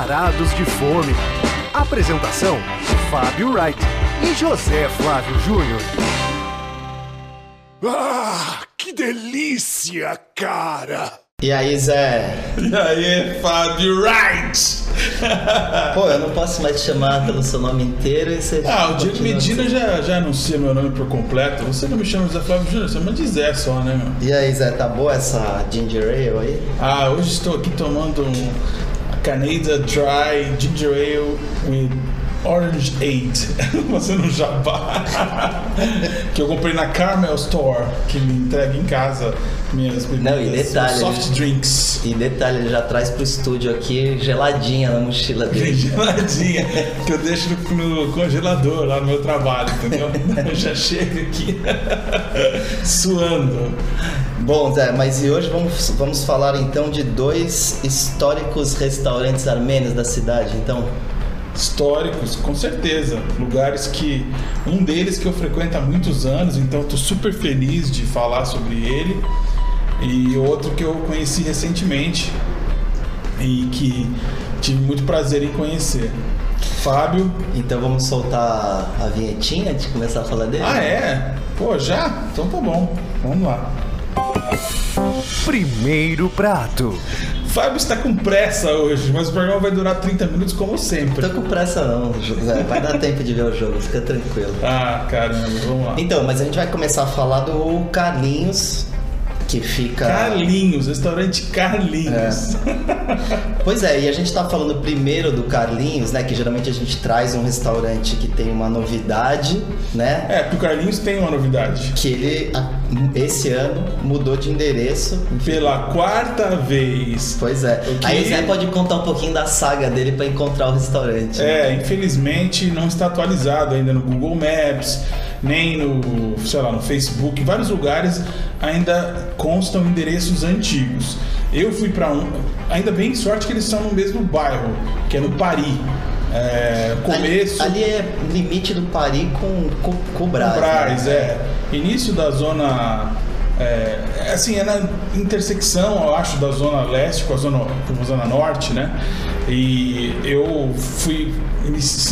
Varados de Fome. Apresentação: Fábio Wright e José Flávio Júnior. Ah, que delícia, cara! E aí, Zé? E aí, Fábio Wright? Pô, eu não posso mais te chamar pelo seu nome inteiro e você... Ah, o Diego Medina já anuncia meu nome por completo. Você não me chama de Zé Flávio Júnior, você me diz Zé só, né, meu? E aí, Zé, tá boa essa ginger ale aí? Ah, hoje estou aqui tomando uma Canada Dry Ginger Ale with Orange 8, fazendo um jabá, que eu comprei na Carmel Store, que me entrega em casa minhas bebidas. Não, e detalhe, soft drinks. E detalhe, ele já traz pro estúdio aqui geladinha na mochila dele. Geladinha, que eu deixo no congelador lá no meu trabalho, entendeu? Eu já chego aqui suando. Bom, Zé, mas e hoje vamos falar então de dois históricos restaurantes armênios da cidade, então... Históricos, com certeza. Lugares que... Um deles que eu frequento há muitos anos, então estou super feliz de falar sobre ele. E outro que eu conheci recentemente e que tive muito prazer em conhecer. Fábio. Então vamos soltar a vinhetinha de começar a falar dele? Ah, é? Pô, já? Então tá bom. Vamos lá. Primeiro prato. Fábio está com pressa hoje, mas o programa vai durar 30 minutos como sempre. Não tô com pressa não, José, vai dar tempo de ver o jogo, fica tranquilo. Ah, caramba, vamos lá. Então, mas a gente vai começar a falar do Carlinhos, que fica... Carlinhos, restaurante Carlinhos. É. Pois é, e a gente tá falando primeiro do Carlinhos, né, que geralmente a gente traz um restaurante que tem uma novidade, né? É, porque o Carlinhos tem uma novidade. Que ele... Esse ano mudou de endereço. Pela quarta vez. Pois é. Okay. Aí o Zé pode contar um pouquinho da saga dele para encontrar o restaurante. É, infelizmente não está atualizado ainda no Google Maps, nem no, sei lá, no Facebook. Em vários lugares ainda constam endereços antigos. Eu fui para um... Ainda bem, sorte que eles estão no mesmo bairro, que é no Paris. É, começo... ali é limite do Paris com o Brás. Com Brás, né? É. Início da zona... É, assim, é na intersecção, eu acho, da zona leste com a zona norte, né? E eu fui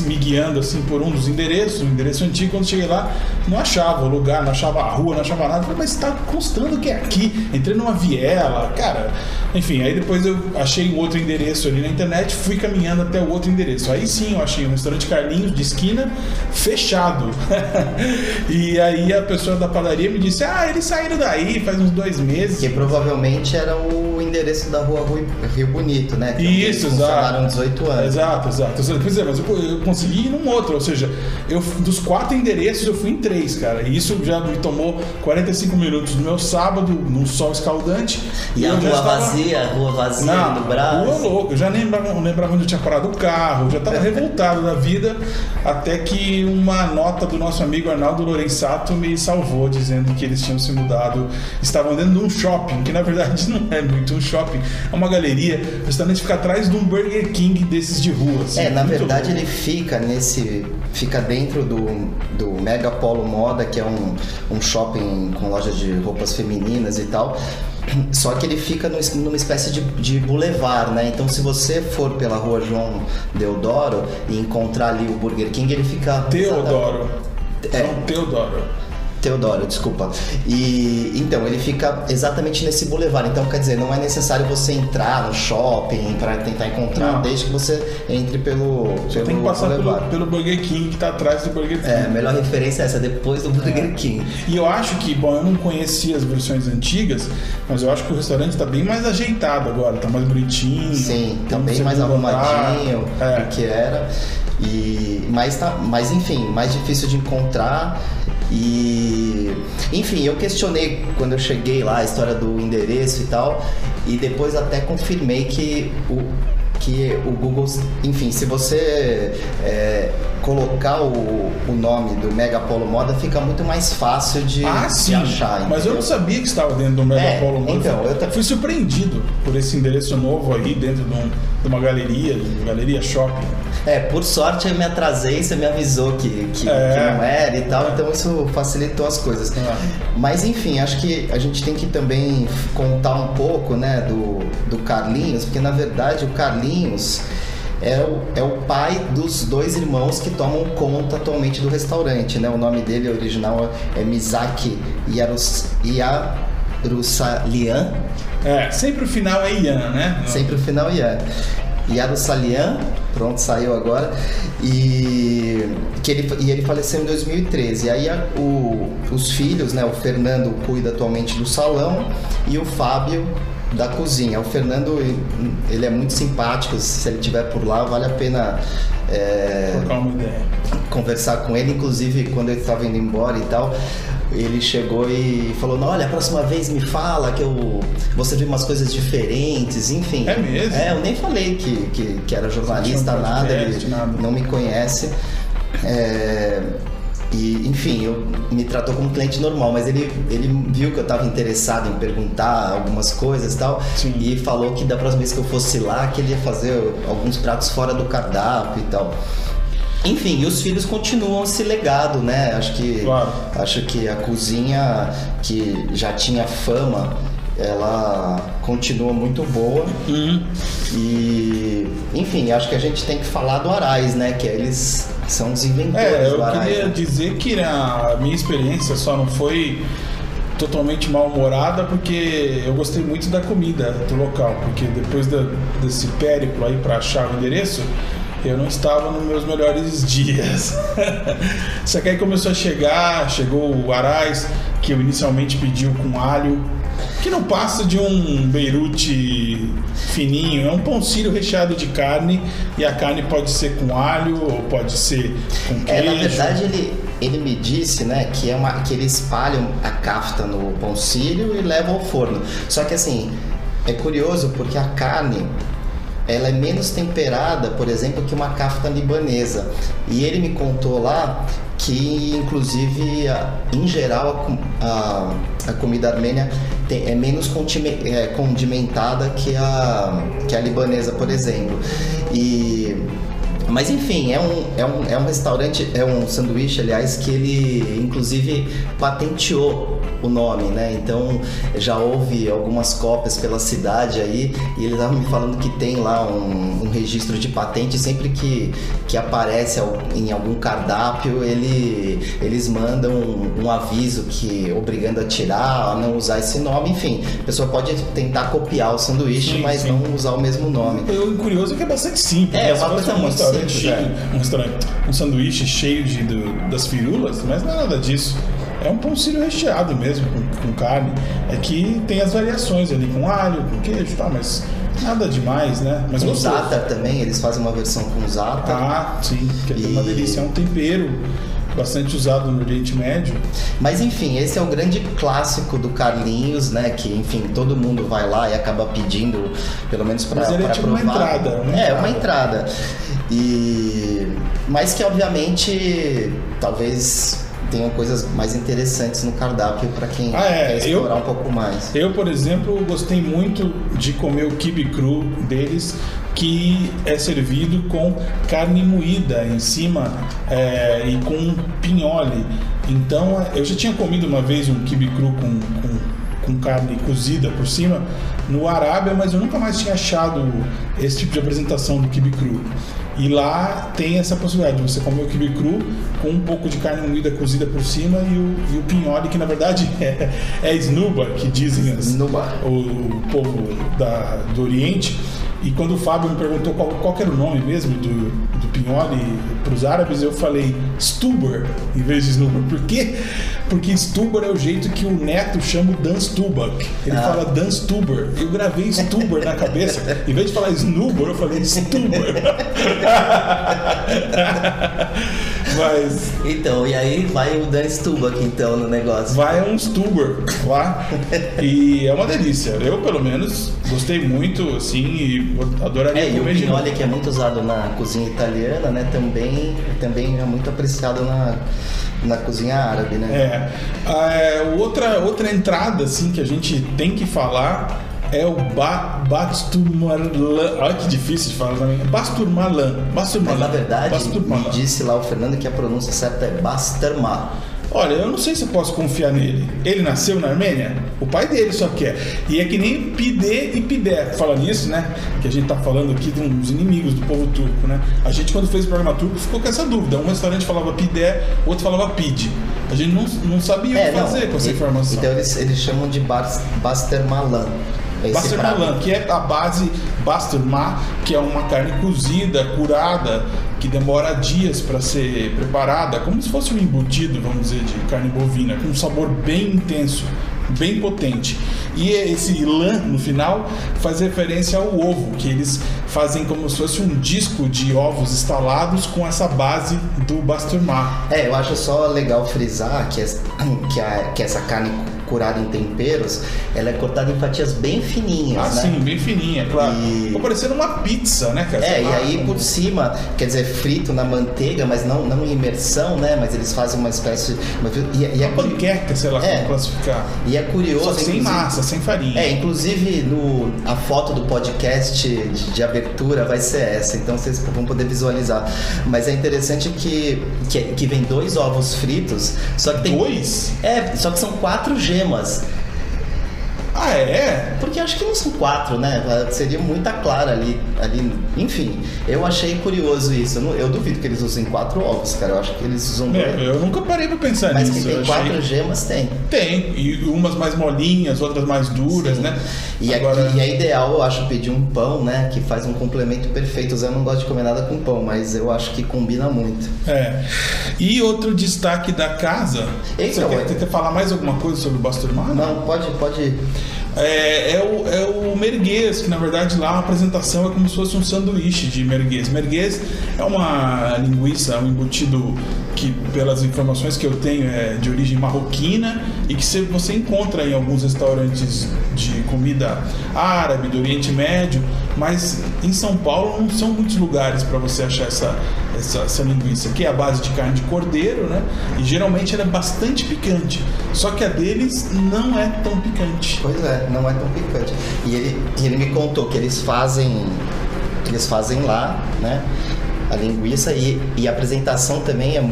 me guiando, assim, por um dos endereços, um endereço antigo. Quando cheguei lá, não achava o lugar, não achava a rua, não achava nada. Falei, mas tá constando que é aqui. Entrei numa viela, cara. Enfim, aí depois eu achei um outro endereço ali na internet, fui caminhando até o outro endereço. Aí sim, eu achei um restaurante Carlinhos de esquina, fechado. E aí a pessoa da padaria me disse, ah, eles saíram daí. Aí, faz uns 2 meses. Que provavelmente era o endereço da rua Rio Bonito, né? Que isso, exato. Funcionaram 18 anos. Exato. Pois é, mas eu consegui ir num outro, ou seja, eu, dos 4 endereços eu fui em 3, cara. E isso já me tomou 45 minutos no meu sábado, num sol escaldante. E a rua estava... vazia, a rua vazia do Brás. Rua louca, eu já não lembrava onde eu tinha parado o carro, já estava revoltado da vida, até que uma nota do nosso amigo Arnaldo Lourençato me salvou, dizendo que eles tinham se mudado. Estavam dentro de um shopping, que na verdade não é muito um shopping, é uma galeria. O restaurante fica atrás de um Burger King desses de rua, assim. É, na verdade louco. Ele fica dentro do Mega Polo Moda, que é um shopping com lojas de roupas femininas e tal. Só que ele fica numa espécie de boulevard, né? Então se você for pela rua João Deodoro e encontrar ali o Burger King, ele fica... Teodoro, Teodoro, desculpa. E então ele fica exatamente nesse boulevard. Então, quer dizer, não é necessário você entrar no shopping para tentar encontrar, não. Desde que você entre pelo Você tem que passar pelo Burger King, que tá atrás do Burger King. É, a melhor referência é essa, depois do Burger King. E eu acho que, bom, eu não conhecia as versões antigas, mas eu acho que o restaurante tá bem mais ajeitado agora, tá mais bonitinho. Sim, tá bem mais arrumadinho do que era. Mas enfim, mais difícil de encontrar. E enfim, eu questionei quando eu cheguei lá a história do endereço e tal, e depois até confirmei que o Google, enfim, se você colocar o nome do Mega Polo Moda, fica muito mais fácil de achar. Entendeu? Mas eu não sabia que estava dentro do Mega Polo Moda. Então, eu fui surpreendido por esse endereço novo aí dentro de uma galeria, shopping. É, por sorte eu me atrasei, você me avisou que não era e tal, então isso facilitou as coisas. É. Mas enfim, acho que a gente tem que também contar um pouco, né, do Carlinhos, porque na verdade o Carlinhos é o pai dos dois irmãos que tomam conta atualmente do restaurante, né? O nome dele original é Mizaki Yarussalian. É, sempre o final é Ian, né? Sempre o final é Ian. Yarussalian, pronto, saiu agora. E ele faleceu em 2013. E aí os filhos, né? O Fernando cuida atualmente do salão e o Fábio da cozinha. O Fernando, ele é muito simpático, se ele estiver por lá, vale a pena conversar com ele. Inclusive, quando ele estava indo embora e tal, ele chegou e falou: olha, a próxima vez me fala que você viu umas coisas diferentes, enfim. É mesmo? É, eu nem falei que era jornalista, nada, ele não me conhece. E, enfim, me tratou como cliente normal, mas ele viu que eu estava interessado em perguntar algumas coisas e tal. Sim. E falou que da próxima vez que eu fosse lá, que ele ia fazer alguns pratos fora do cardápio e tal. Enfim, e os filhos continuam esse legado, né? Acho que a cozinha, que já tinha fama, ela continua muito boa. E, enfim, acho que a gente tem que falar do Arás, né? Que eles são os inventores do Arás. Eu queria dizer que a minha experiência só não foi totalmente mal-humorada, porque eu gostei muito da comida do local, porque depois desse périplo aí para achar o endereço, eu não estava nos meus melhores dias. Só que aí começou a chegou o Arás, que eu inicialmente pediu com alho, que não passa de um beirute fininho, é um pão sírio recheado de carne, e a carne pode ser com alho ou pode ser com queijo. Na verdade, ele me disse, né, que eles espalham a kafta no pão sírio e levam ao forno. Só que, assim, é curioso porque a carne, ela é menos temperada, por exemplo, que uma kafta libanesa. E ele me contou lá que, inclusive, em geral, a comida armênia é menos condimentada que a libanesa, por exemplo. Mas, enfim, é um restaurante, é um sanduíche, aliás, que ele, inclusive, patenteou o nome, né? Então já houve algumas cópias pela cidade aí, e ele estava me falando que tem lá um registro de patente. Sempre que aparece em algum cardápio, eles mandam um aviso obrigando a tirar, a não usar esse nome. Enfim, a pessoa pode tentar copiar o sanduíche, mas não usar o mesmo nome. O curioso é que é bastante simples. É uma coisa muito simples. Um sanduíche cheio das firulas, mas não é nada disso. É um pão sírio recheado mesmo, com carne. É que tem as variações ali, com alho, com queijo, tá, mas nada demais, né? Mas com za'atar também, eles fazem uma versão com za'atar. Ah, sim, que é uma delícia. É um tempero bastante usado no Oriente Médio. Mas, enfim, esse é o grande clássico do Carlinhos, né? Que, enfim, todo mundo vai lá e acaba pedindo, pelo menos para provar. Mas ele é tipo uma entrada, né? É, uma entrada. Mas que, obviamente, talvez tenham coisas mais interessantes no cardápio para quem quer explorar um pouco mais. Eu, por exemplo, gostei muito de comer o quibe cru deles, que é servido com carne moída em cima e com pinhole. Então, eu já tinha comido uma vez um quibe cru com carne cozida por cima no Arábia, mas eu nunca mais tinha achado esse tipo de apresentação do quibe cru. E lá tem essa possibilidade de você comer o quibe cru com um pouco de carne moída cozida por cima e o pinhole, que na verdade é snuba, que dizem o povo do Oriente. E quando o Fábio me perguntou qual que era o nome mesmo do pinhole para os árabes, eu falei Stulbach em vez de Snuba. Por quê? Porque Stulbach é o jeito que o neto chama o Dan Stulbach. Ele fala Dan Stulbach. Eu gravei Stulbach na cabeça. Em vez de falar Snuba, eu falei Stulbach. Mas... Então, e aí vai o Dan Stulbach então no negócio. Vai um Stulbach lá. E é uma delícia. Eu, pelo menos, gostei muito, assim, e adoraria comer. E o pinhole, que é muito usado na cozinha italiana, né, também é muito apreciado na cozinha árabe, né? Outra entrada, assim, que a gente tem que falar é o Basturmalan. Olha que difícil de falar também. Basturmalan. Mas, na verdade, me disse lá o Fernando que a pronúncia certa é Bastarma. Olha, eu não sei se eu posso confiar nele. Ele nasceu na Armênia? O pai dele só quer. E é que nem Pidê e Pidé. Fala nisso, né? Que a gente tá falando aqui de uns inimigos do povo turco, né? A gente, quando fez o programa turco, ficou com essa dúvida. Um restaurante falava Pidé, outro falava Pide. A gente não sabia o que fazer com essa informação. Então eles chamam de Bastermalan. Bastermalan, que é a base Basterma, que é uma carne cozida, curada, que demora dias para ser preparada, como se fosse um embutido, vamos dizer, de carne bovina, com um sabor bem intenso, bem potente. E esse lã, no final, faz referência ao ovo, que eles fazem como se fosse um disco de ovos estalados com essa base do Basterma. Eu acho só legal frisar que essa carne curada em temperos, ela é cortada em fatias bem fininhas, né? Sim, bem fininha, claro. Ficou parecendo uma pizza, né, cara? E aí por cima, quer dizer, frito na manteiga, mas não em imersão, né? Mas eles fazem uma espécie de... Uma panqueca, sei lá como classificar. E é curioso... Só sem massa, sem farinha. Inclusive a foto do podcast de abertura vai ser essa, então vocês vão poder visualizar. Mas é interessante que vem 2 ovos fritos, só que tem... 2? Só que são 4 gemas. Ah, é? Porque acho que não são 4, né? Seria muita clara ali. Enfim, eu achei curioso isso. Eu duvido que eles usem 4 ovos, cara. Eu acho que eles usam... eu nunca parei pra pensar nisso. Mas que tem 4 gemas, tem. Tem. E umas mais molinhas, outras mais duras, sim, né? E é ideal, eu acho, pedir um pão, né? Que faz um complemento perfeito. Eu não gosto de comer nada com pão, mas eu acho que combina muito. E outro destaque da casa... Então, você quer tentar falar mais alguma coisa sobre o Basterma? Não, pode... É o merguez, que na verdade lá a apresentação é como se fosse um sanduíche de merguez. Merguez é uma linguiça, um embutido que, pelas informações que eu tenho, é de origem marroquina e que você encontra em alguns restaurantes de comida árabe, do Oriente Médio, mas em São Paulo não são muitos lugares para você achar essa linguiça, que é a base de carne de cordeiro, né? E geralmente ela é bastante picante, só que a deles não é tão picante. Pois é, não é tão picante. E ele me contou que eles fazem lá, né, a linguiça, e a apresentação também é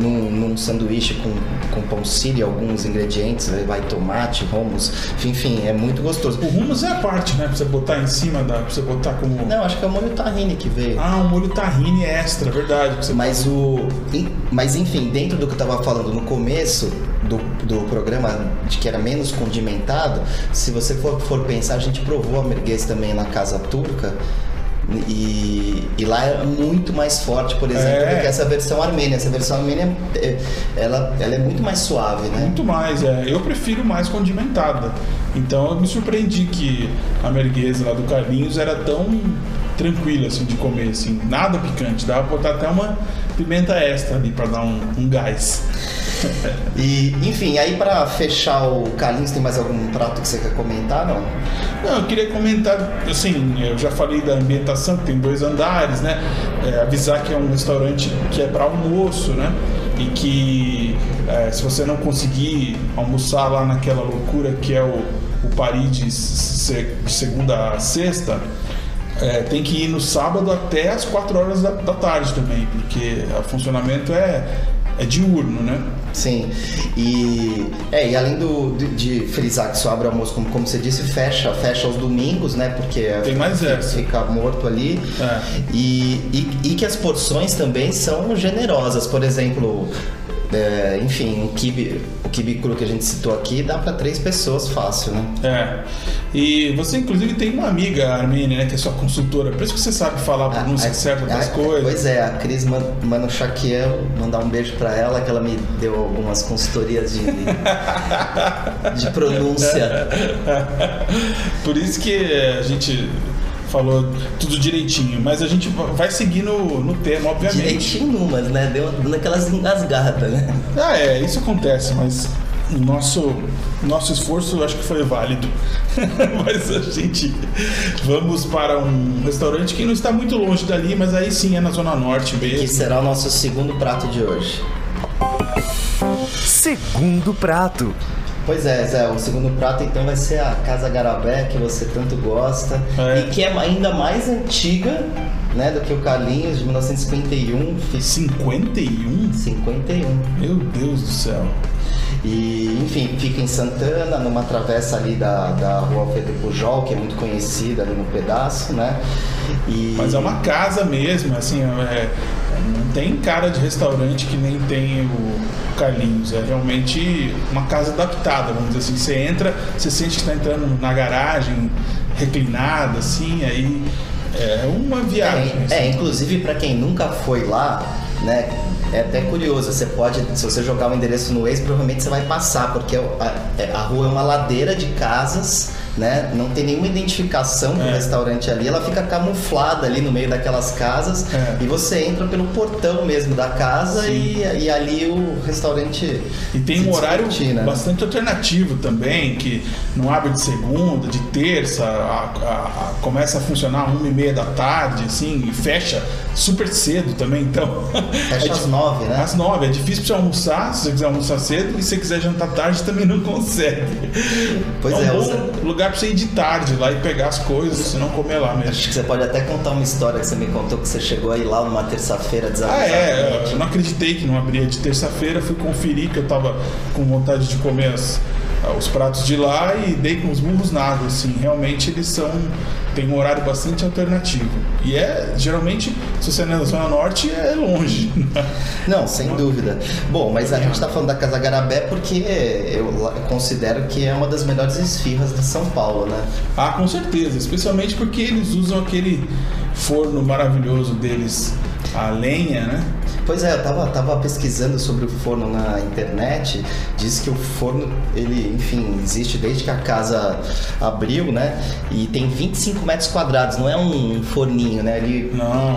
num sanduíche com pão sírio, alguns ingredientes, vai tomate, hummus, enfim, é muito gostoso. O hummus é a parte, né, pra você botar em cima, pra você botar como... Não, acho que é o molho tahine que veio. Ah, o molho tahine é extra, verdade. Mas enfim, dentro do que eu tava falando no começo do programa, de que era menos condimentado, se você for pensar, a gente provou a merguez também na Casa Turca, e lá é muito mais forte, por exemplo, do que essa versão armênia. Essa versão armênia, ela é muito mais suave, né? Muito mais, eu prefiro mais condimentada. Então eu me surpreendi que a merguez lá do Carlinhos era tão tranquila, assim, de comer, assim, nada picante. Dava pra botar até uma pimenta extra ali pra dar um gás. E, enfim, aí pra fechar o Carlinhos, tem mais algum prato que você quer comentar, não? Não, eu queria comentar, assim, eu já falei da ambientação, que tem 2 andares, né? Avisar que é um restaurante que é pra almoço, né? E que se você não conseguir almoçar lá naquela loucura que é o Paris de segunda a sexta, tem que ir no sábado até as 4 horas da tarde também, porque o funcionamento é diurno, né? Sim, e além de frisar que só abre almoço, como você disse, fecha aos domingos, né? Porque tem mais essa. Fica morto ali. E que as porções também são generosas, por exemplo... enfim, o quibe cru que a gente citou aqui dá para 3 pessoas fácil, né? E você, inclusive, tem uma amiga armênia, né, que é sua consultora, por isso que você sabe falar a pronúncia certa das coisas. Pois é, a Cris Manushakian, mandar um beijo para ela, que ela me deu algumas consultorias de pronúncia. Por isso que a gente falou tudo direitinho, mas a gente vai seguir no tema, obviamente. Direitinho numas, né? Deu naquelas engasgadas, né? Isso acontece, mas o nosso esforço acho que foi válido. Mas a gente... Vamos para um restaurante que não está muito longe dali, mas aí sim é na Zona Norte mesmo. Que será o nosso segundo prato de hoje. Segundo prato. Pois é, Zé, o segundo prato então vai ser a Casa Garabé, que você tanto gosta, e que é ainda mais antiga né, do que o Carlinhos, de 1951. 51? 51. Meu Deus do céu. E, enfim, fica em Santana, numa travessa ali da Rua Alfredo Pujol, que é muito conhecida ali no pedaço, né? E... Mas é uma casa mesmo, assim, não tem cara de restaurante que nem tem o Carlinhos. É realmente uma casa adaptada, vamos dizer assim. Você entra, você sente que está entrando na garagem, reclinada, assim, aí é uma viagem. Assim. Inclusive, para quem nunca foi lá, né? É até curioso, você pode, se você jogar o endereço no Waze, provavelmente você vai passar, porque a rua é uma ladeira de casas, né? Não tem nenhuma identificação do restaurante ali, ela fica camuflada ali no meio daquelas casas e você entra pelo portão mesmo da casa e ali o restaurante. E tem um horário bastante alternativo também, que não abre de segunda, de terça, começa a funcionar 1h30 da tarde, assim, e fecha super cedo também, então. Fecha às 9h. Né? Às 9h, é difícil pra você almoçar, se você quiser almoçar cedo, e se você quiser jantar tarde também não consegue. Pois é, um lugar pra você ir de tarde lá e pegar as coisas, se não comer lá mesmo. Acho que você pode até contar uma história que você me contou, que você chegou aí lá numa terça-feira desavisada. Eu não acreditei que não abria de terça-feira, fui conferir que eu tava com vontade de comer os pratos de lá e dei com os burros na água, assim, realmente eles tem um horário bastante alternativo e geralmente, se você não é na Zona Norte, é longe. Não, sem dúvida. Bom, mas a gente tá falando da Casa Garabé porque eu considero que é uma das melhores esfirras de São Paulo, né? Ah, com certeza, especialmente porque eles usam aquele forno maravilhoso deles, a lenha, né? Pois é, eu tava pesquisando sobre o forno na internet. Diz que o forno, ele, enfim, existe desde que a casa abriu, né? E tem 25 metros quadrados, não é um forninho, né? Ele,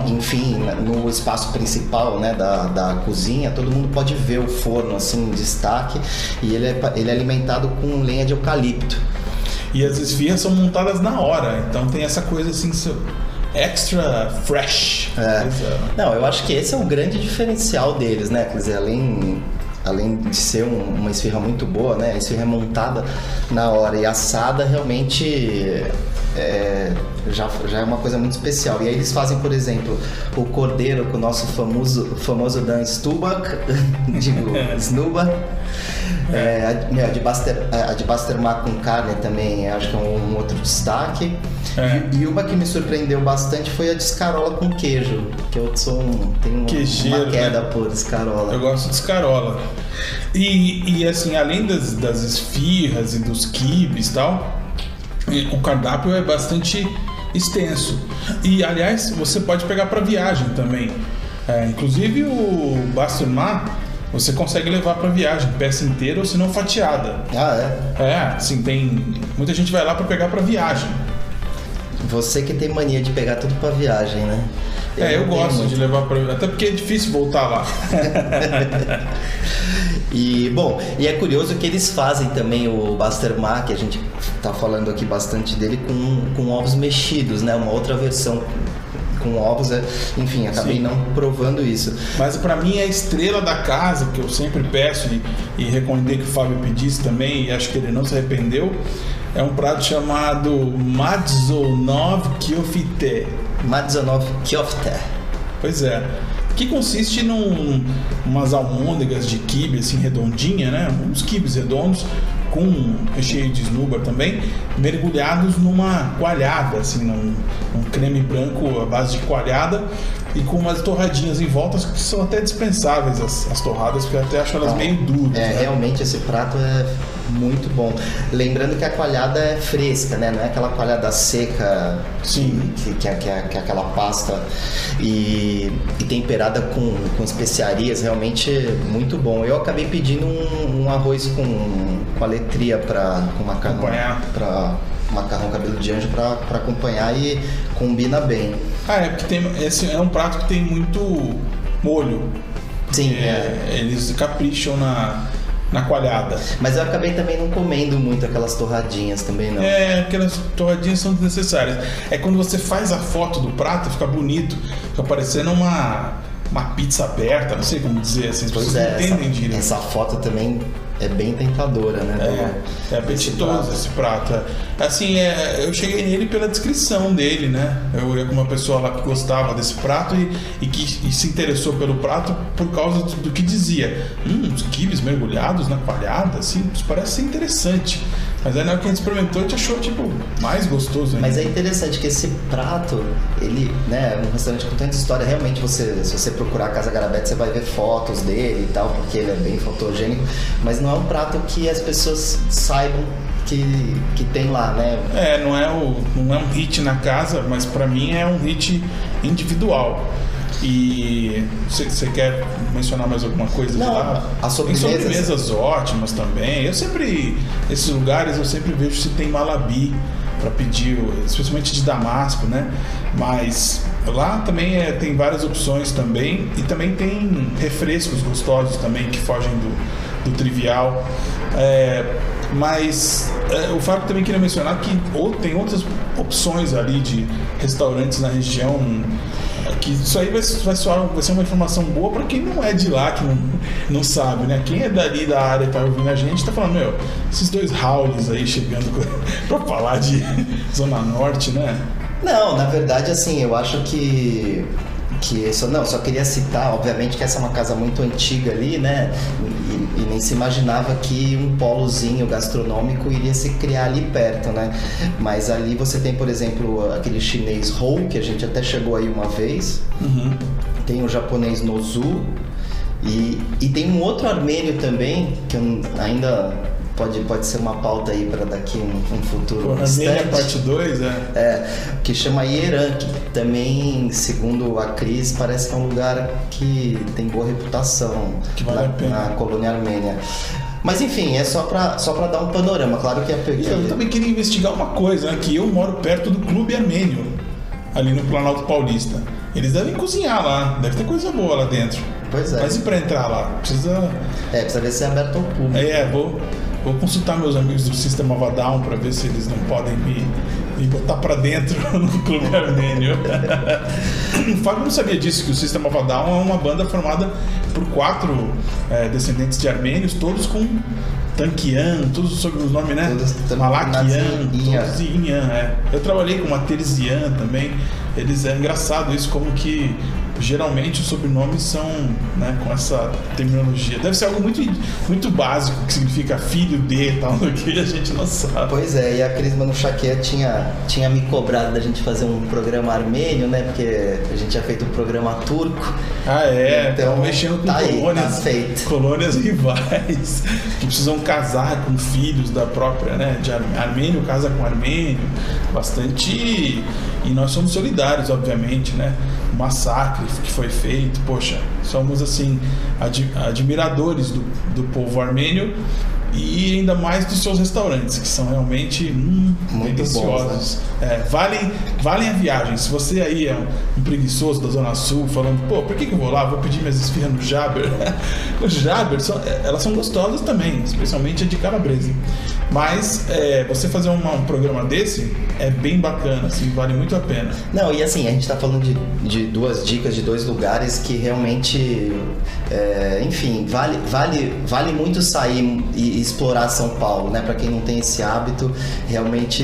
enfim, no espaço principal, né, da cozinha, todo mundo pode ver o forno, assim, em destaque. E ele é alimentado com lenha de eucalipto. E as esfirras são montadas na hora, então tem essa coisa, assim, extra fresh. Não, eu acho que esse é o grande diferencial deles, né? Quer dizer, além de ser uma esfirra muito boa, né? A esfirra é montada na hora e assada realmente já é uma coisa muito especial. E aí eles fazem, por exemplo, o cordeiro com o nosso famoso Dan Stulbach, digo, Snuba. A de Bastermac com carne também, acho que é um outro destaque. E uma que me surpreendeu bastante foi a de escarola com queijo, que eu tenho uma queda, né, por escarola. Eu gosto de escarola. E assim, além das esfirras e dos quibes e tal, o cardápio é bastante extenso. E, aliás, você pode pegar para viagem também. Inclusive o Bastermac, você consegue levar pra viagem, peça inteira ou se não fatiada. Assim, tem... Muita gente vai lá pra pegar pra viagem. Você que tem mania de pegar tudo pra viagem, né? Eu gosto muito de levar pra... Até porque é difícil voltar lá. E, bom, e é curioso que eles fazem também o Bastermac, que a gente tá falando aqui bastante dele, com ovos mexidos, né? Uma outra versão... com ovos, enfim, acabei não provando isso. Mas pra mim a estrela da casa, que eu sempre peço e recomendei que o Fábio pedisse também, e acho que ele não se arrependeu, é um prato chamado Matzonov Kyofte. Matzonov Kyofte. Pois é. Que consiste umas almôndegas de quibe, assim, redondinha, né? Uns quibes redondos, com um recheio de snubbar também, mergulhados numa coalhada, assim, num creme branco à base de coalhada e com umas torradinhas em volta, que são até dispensáveis as torradas, porque eu até acho elas meio duras. Realmente esse prato é muito bom. Lembrando que a coalhada é fresca, né? Não é aquela coalhada seca, que é aquela pasta e temperada com especiarias, realmente muito bom. Eu acabei pedindo um arroz com aletria com macarrão, para macarrão cabelo de anjo, para acompanhar, e combina bem. Porque esse é um prato que tem muito molho. Sim, eles capricham na coalhada. Mas eu acabei também não comendo muito aquelas torradinhas também, não. Aquelas torradinhas são desnecessárias. Quando você faz a foto do prato, fica bonito, fica parecendo uma pizza aberta, não sei como dizer, assim, as pessoas não entendem direito. Essa foto também é bem tentadora, né? É apetitoso esse prato. Assim, eu cheguei nele pela descrição dele, né? Eu ia com uma pessoa lá que gostava desse prato e que se interessou pelo prato por causa do que dizia. Os quibes mergulhados na coalhada, assim, parece ser interessante. Mas aí na hora que a gente experimentou, a gente achou, tipo, mais gostoso ainda. Mas é interessante que esse prato, ele, né, é um restaurante com tanta história. Realmente, se você procurar a Casa Garabé, você vai ver fotos dele e tal, porque ele é bem fotogênico. Mas não é um prato que as pessoas saibam que tem lá, né? Não é um hit na casa, mas pra mim é um hit individual. E você quer mencionar mais alguma coisa? Não, de lá? As sobremesas. Tem sobremesas ótimas também. Esses lugares eu sempre vejo se tem malabi para pedir, especialmente de Damasco, né? Mas lá também tem várias opções também. E também tem refrescos gostosos também que fogem do trivial. Mas o Fábio também queria mencionar que tem outras opções ali de restaurantes na região. Que isso aí vai ser uma informação boa para quem não é de lá, que não sabe, né? Quem é dali da área e tá ouvindo a gente, tá falando, esses dois Raulis aí chegando para falar de Zona Norte, né? Não, na verdade, assim, eu acho que isso, não, só queria citar, obviamente, que essa é uma casa muito antiga ali, né? E nem se imaginava que um polozinho gastronômico iria se criar ali perto, né? Mas ali você tem, por exemplo, aquele chinês Hou, que a gente até chegou aí uma vez. Uhum. Tem o japonês Nozu. E tem um outro armênio também, que eu ainda... Pode ser uma pauta aí para daqui um futuro distante. A parte 2, né? Que chama Ierã, que também, segundo a Cris, parece que é um lugar que tem boa reputação, que vale a pena. Na colônia armênia. Mas enfim, é só pra dar um panorama, claro que é pequeno. Eu também queria investigar uma coisa, né? Que eu moro perto do Clube Armênio, ali no Planalto Paulista. Eles devem cozinhar lá, deve ter coisa boa lá dentro. Pois é. Mas e pra entrar lá? Precisa ver se é aberto ao público. Vou consultar meus amigos do Sistema Vadão para ver se eles não podem me botar para dentro no Clube Armênio. O Fábio não sabia disso, que o Sistema Vadão é uma banda formada por 4 descendentes de armênios, todos com Tankian, todos sob os nomes, né? Malakian, Terzian. Eu trabalhei com uma Terzian também. É engraçado isso, como que geralmente os sobrenomes são, né, com essa terminologia. Deve ser algo muito, muito básico, que significa filho de tal, que a gente não sabe. Pois é, e a Cris Manouchakia tinha me cobrado da gente fazer um programa armênio, né? Porque a gente tinha feito um programa turco. Então mexendo com colônias rivais que precisam casar com filhos da própria, né? De armênio casa com armênio, bastante. E nós somos solidários, obviamente, né? O massacre que foi feito, poxa, somos assim admiradores do povo armênio e ainda mais dos seus restaurantes, que são realmente muito deliciosos. Bons, né? Valem a viagem. Se você aí é um preguiçoso da Zona Sul, falando, por que eu vou lá? Vou pedir minhas esfirras no Jaber. O Jaber, elas são gostosas também, especialmente a de calabresa. Mas você fazer um programa desse é bem bacana, assim, vale muito a pena. Não, e assim, a gente tá falando de 2 dicas, de 2 lugares que realmente, vale muito sair e explorar São Paulo, né? Pra quem não tem esse hábito, realmente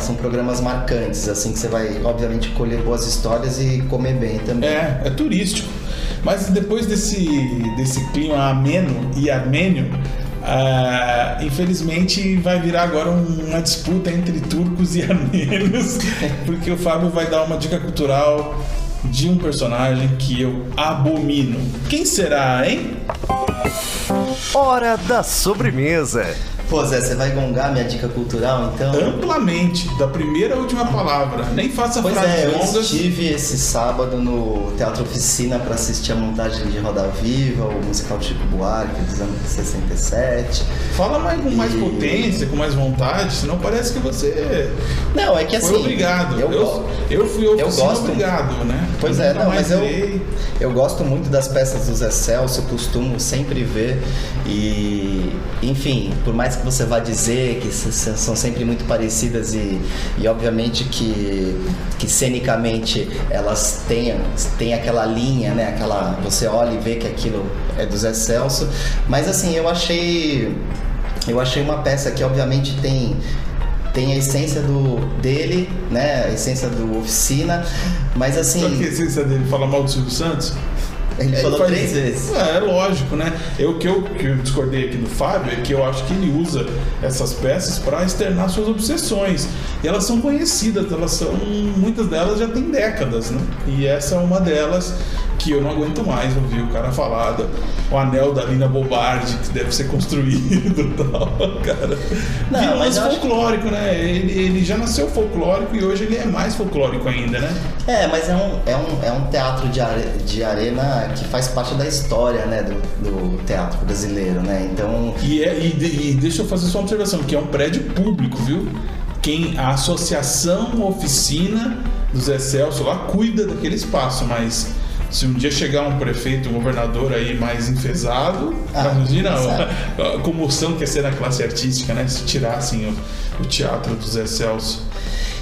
são programas marcantes, assim, que você vai, obviamente, colher boas histórias e comer bem também. É turístico. Mas depois desse clima ameno e armênio, infelizmente vai virar agora uma disputa entre turcos e armênios, porque o Fábio vai dar uma dica cultural de um personagem que eu abomino. Quem será, hein? Hora da sobremesa. Pô, Zé, você vai gongar minha dica cultural, então? Amplamente, da primeira à última palavra. Nem faça frase longa. Pois eu estive esse sábado no Teatro Oficina para assistir a montagem de Roda Viva, o musical do Chico Buarque dos anos 67. Fala com mais potência, com mais vontade, senão parece que você... Não, é que assim... Foi obrigado. Eu fui oficina obrigado, né? Pois eu gosto muito das peças do Zé Celso, eu costumo sempre ver... E, enfim, por mais que você vá dizer que são sempre muito parecidas e obviamente que cenicamente elas têm aquela linha, né? Aquela, você olha e vê que aquilo é do Zé Celso. Mas assim, eu achei uma peça que obviamente tem a essência dele, né? A essência do Oficina, mas assim... Só que a essência dele fala mal do Silvio Santos? Ele falou três vezes. É lógico, né? O que eu discordei aqui do Fábio é que eu acho que ele usa essas peças para externar suas obsessões. E elas são conhecidas, muitas delas já tem décadas, né? E essa é uma delas que eu não aguento mais ouvir o cara falar. O anel da Lina Bobardi, que deve ser construído e tal, cara. Não, mas folclórico, que... né? Ele já nasceu folclórico e hoje ele é mais folclórico ainda, né? É, mas é um teatro de arena que faz parte da história, né, do teatro brasileiro, né? Então... E deixa eu fazer só uma observação, que é um prédio público, viu? A Associação Oficina do Zé Celso lá cuida daquele espaço, mas... Se um dia chegar um prefeito, um governador aí mais enfesado, imagina a comoção que ia ser na classe artística, né? Se tirassem o teatro do Zé Celso.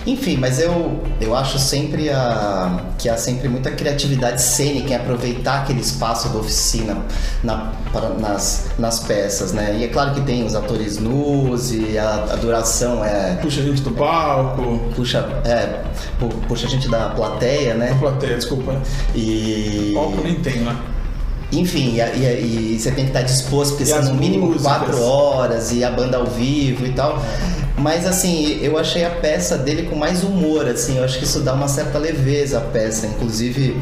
Enfim, mas eu acho sempre que há sempre muita criatividade cênica em aproveitar aquele espaço da Oficina nas peças, né? E é claro que tem os atores nus e a duração é... Puxa a gente do palco. Puxa a gente da plateia, né? Da plateia, desculpa. E... palco nem tem, né? Enfim, e você tem que estar disposto, porque são no mínimo 4 horas e a banda ao vivo e tal... Mas assim, eu achei a peça dele com mais humor, assim, eu acho que isso dá uma certa leveza à peça, inclusive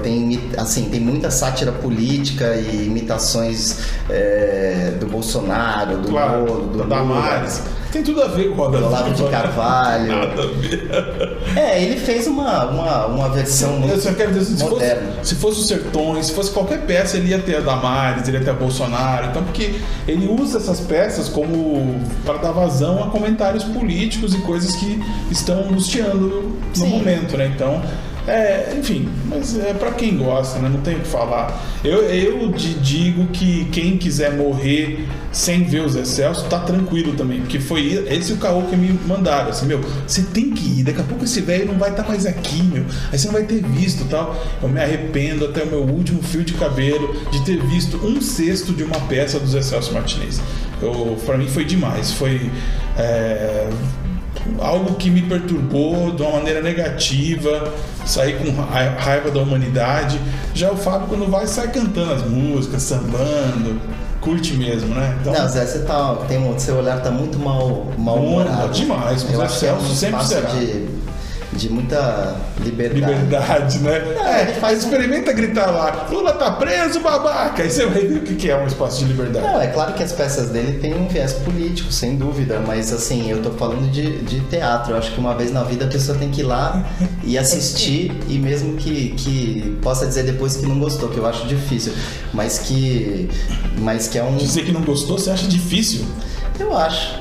tem muita sátira política e imitações do Bolsonaro, do Moro, do Damares. Tem tudo a ver com o Olavo de Carvalho. Nada a ver. Ele fez uma versão moderna. Eu só quero dizer, se fosse os Sertões, se fosse qualquer peça, ele ia ter a Damares, ele ia ter a Bolsonaro. Então, porque ele usa essas peças como para dar vazão a comentários políticos e coisas que estão angustiando no momento, né? Então, enfim, mas é para quem gosta, né? Não tem o que falar. Eu digo que quem quiser morrer sem ver o Zé Celso tá tranquilo também, porque foi esse o caô que me mandaram, assim, meu, você tem que ir, daqui a pouco esse velho não vai estar mais aqui, meu, aí você não vai ter visto, tal. Eu me arrependo até o meu último fio de cabelo de ter visto 1/6 de uma peça do Zé Celso Martinez. Pra mim foi demais, foi... algo que me perturbou de uma maneira negativa, sair com raiva da humanidade. Já o Fábio, quando vai, sai cantando as músicas, sambando, curte mesmo, né? Então, não, Zé, você seu olhar tá muito mal-humorado. Demais, o Zé Celso sempre será. De muita liberdade, né? Não, ele experimenta gritar lá, Lula tá preso, babaca! Aí você vai ver o que é um espaço de liberdade. Não, é claro que as peças dele têm um viés político, sem dúvida, mas assim, eu tô falando de teatro. Eu acho que uma vez na vida a pessoa tem que ir lá e assistir, e mesmo que possa dizer depois que não gostou, que eu acho difícil, mas que é um... Dizer que não gostou, você acha difícil? Eu acho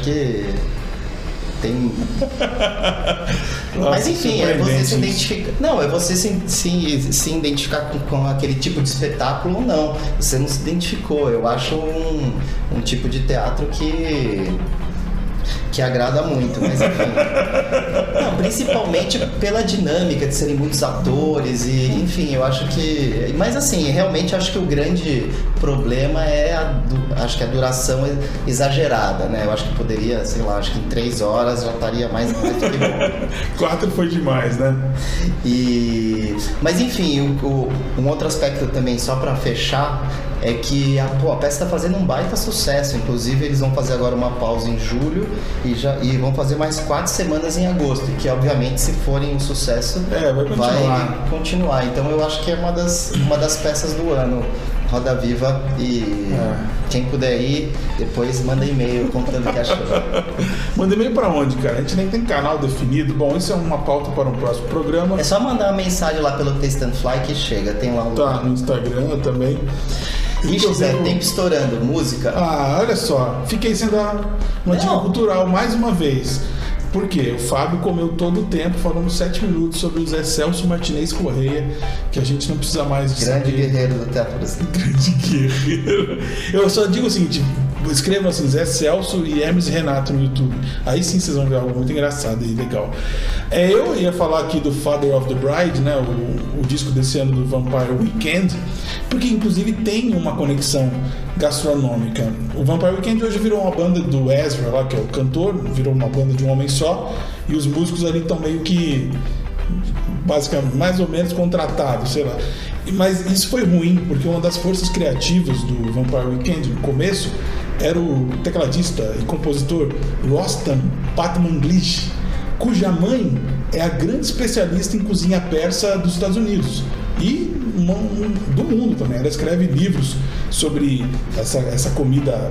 que... tem... Nossa, mas enfim, é você se identificar. Não, é você se identificar com aquele tipo de espetáculo ou não. Você não se identificou. Eu acho um tipo de teatro que agrada muito, mas enfim. Não, principalmente pela dinâmica de serem muitos atores e, enfim, eu acho que... Mas assim, realmente acho que o grande problema é a duração exagerada, né? Eu acho que poderia, sei lá, acho que em 3 horas já estaria mais do que bom. 4 foi demais, né? Mas enfim, um outro aspecto também, só pra fechar, é que a peça tá fazendo um baita sucesso. Inclusive eles vão fazer agora uma pausa em julho e vão fazer mais 4 semanas em agosto, que obviamente, se forem um sucesso, vai continuar. Então eu acho que é uma das peças do ano, Roda Viva, e quem puder ir, depois manda e-mail contando o que achou. Manda e-mail pra onde, cara? A gente nem tem canal definido. Bom, isso é uma pauta para um próximo programa. É só mandar uma mensagem lá pelo Taste and Fly que chega, tem lá no Instagram também. Vixe, Zé, tempo estourando, música. Olha só, fiquei sendo uma dica cultural mais uma vez. Por quê? O Fábio comeu todo o tempo falando 7 minutos sobre o Zé Celso Martinez Correia, que a gente não precisa mais de grande saber. Guerreiro do teatro brasileiro. Grande guerreiro. Eu só digo o seguinte, escrevam assim, Zé Celso e Hermes Renato no YouTube. Aí sim vocês vão ver algo muito engraçado e legal. É, eu ia falar aqui do Father of the Bride, né, o disco desse ano do Vampire Weekend, porque inclusive tem uma conexão gastronômica. O Vampire Weekend hoje virou uma banda do Ezra, lá, que é o cantor, virou uma banda de um homem só, e os músicos ali estão meio que basicamente mais ou menos contratados, sei lá. Mas isso foi ruim, porque uma das forças criativas do Vampire Weekend no começo era o tecladista e compositor Rostam Batmanglij, cuja mãe é a grande especialista em cozinha persa dos Estados Unidos e do mundo também. Ela escreve livros sobre essa comida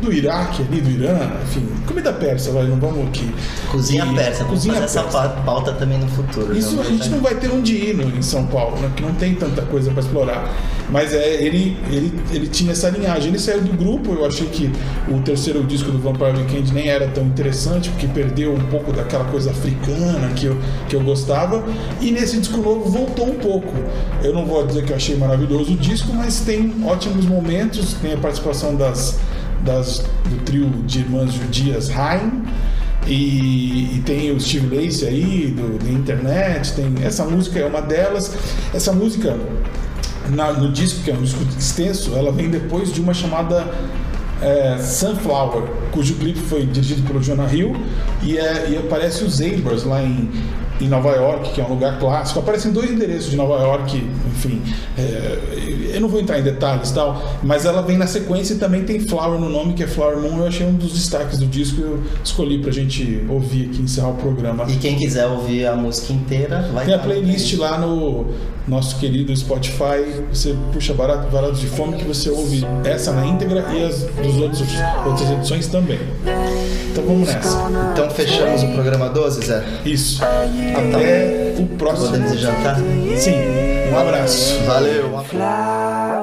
do Iraque, ali do Irã, enfim, comida persa, não vamos aqui. Cozinha persa, cozinha vamos fazer persa. Essa pauta também no futuro. Isso a gente não vai ter onde ir em São Paulo, né, que não tem tanta coisa para explorar. Mas ele tinha essa linhagem. Ele saiu do grupo, eu achei que o terceiro disco do Vampire Weekend nem era tão interessante, porque perdeu um pouco daquela coisa africana que eu gostava. E nesse disco novo voltou um pouco. Eu não vou dizer que eu achei maravilhoso o disco, mas tem ótimos momentos, tem a participação do trio de irmãs judias Hein, e tem o Steve Lacy aí da internet, tem essa música, é uma delas. Essa música no disco, que é um disco extenso, ela vem depois de uma chamada Sunflower, cujo clipe foi dirigido pelo Jonah Hill, e aparece os Zebras lá em Nova York, que é um lugar clássico. Aparecem dois endereços de Nova York, enfim, eu não vou entrar em detalhes e tal, mas ela vem na sequência e também tem Flower no nome, que é Flower Moon. Eu achei um dos destaques do disco, eu escolhi pra gente ouvir aqui, encerrar o programa. E quem quiser ouvir a música inteira, vai ter a playlist lá no nosso querido Spotify. Você puxa Barato de Fome, que você ouve essa na íntegra e as dos outras edições também. Então vamos nessa. Então fechamos o programa 12, Zé? Isso. Até o próximo. Podemos jantar? Sim. Um abraço. Valeu. Um abraço.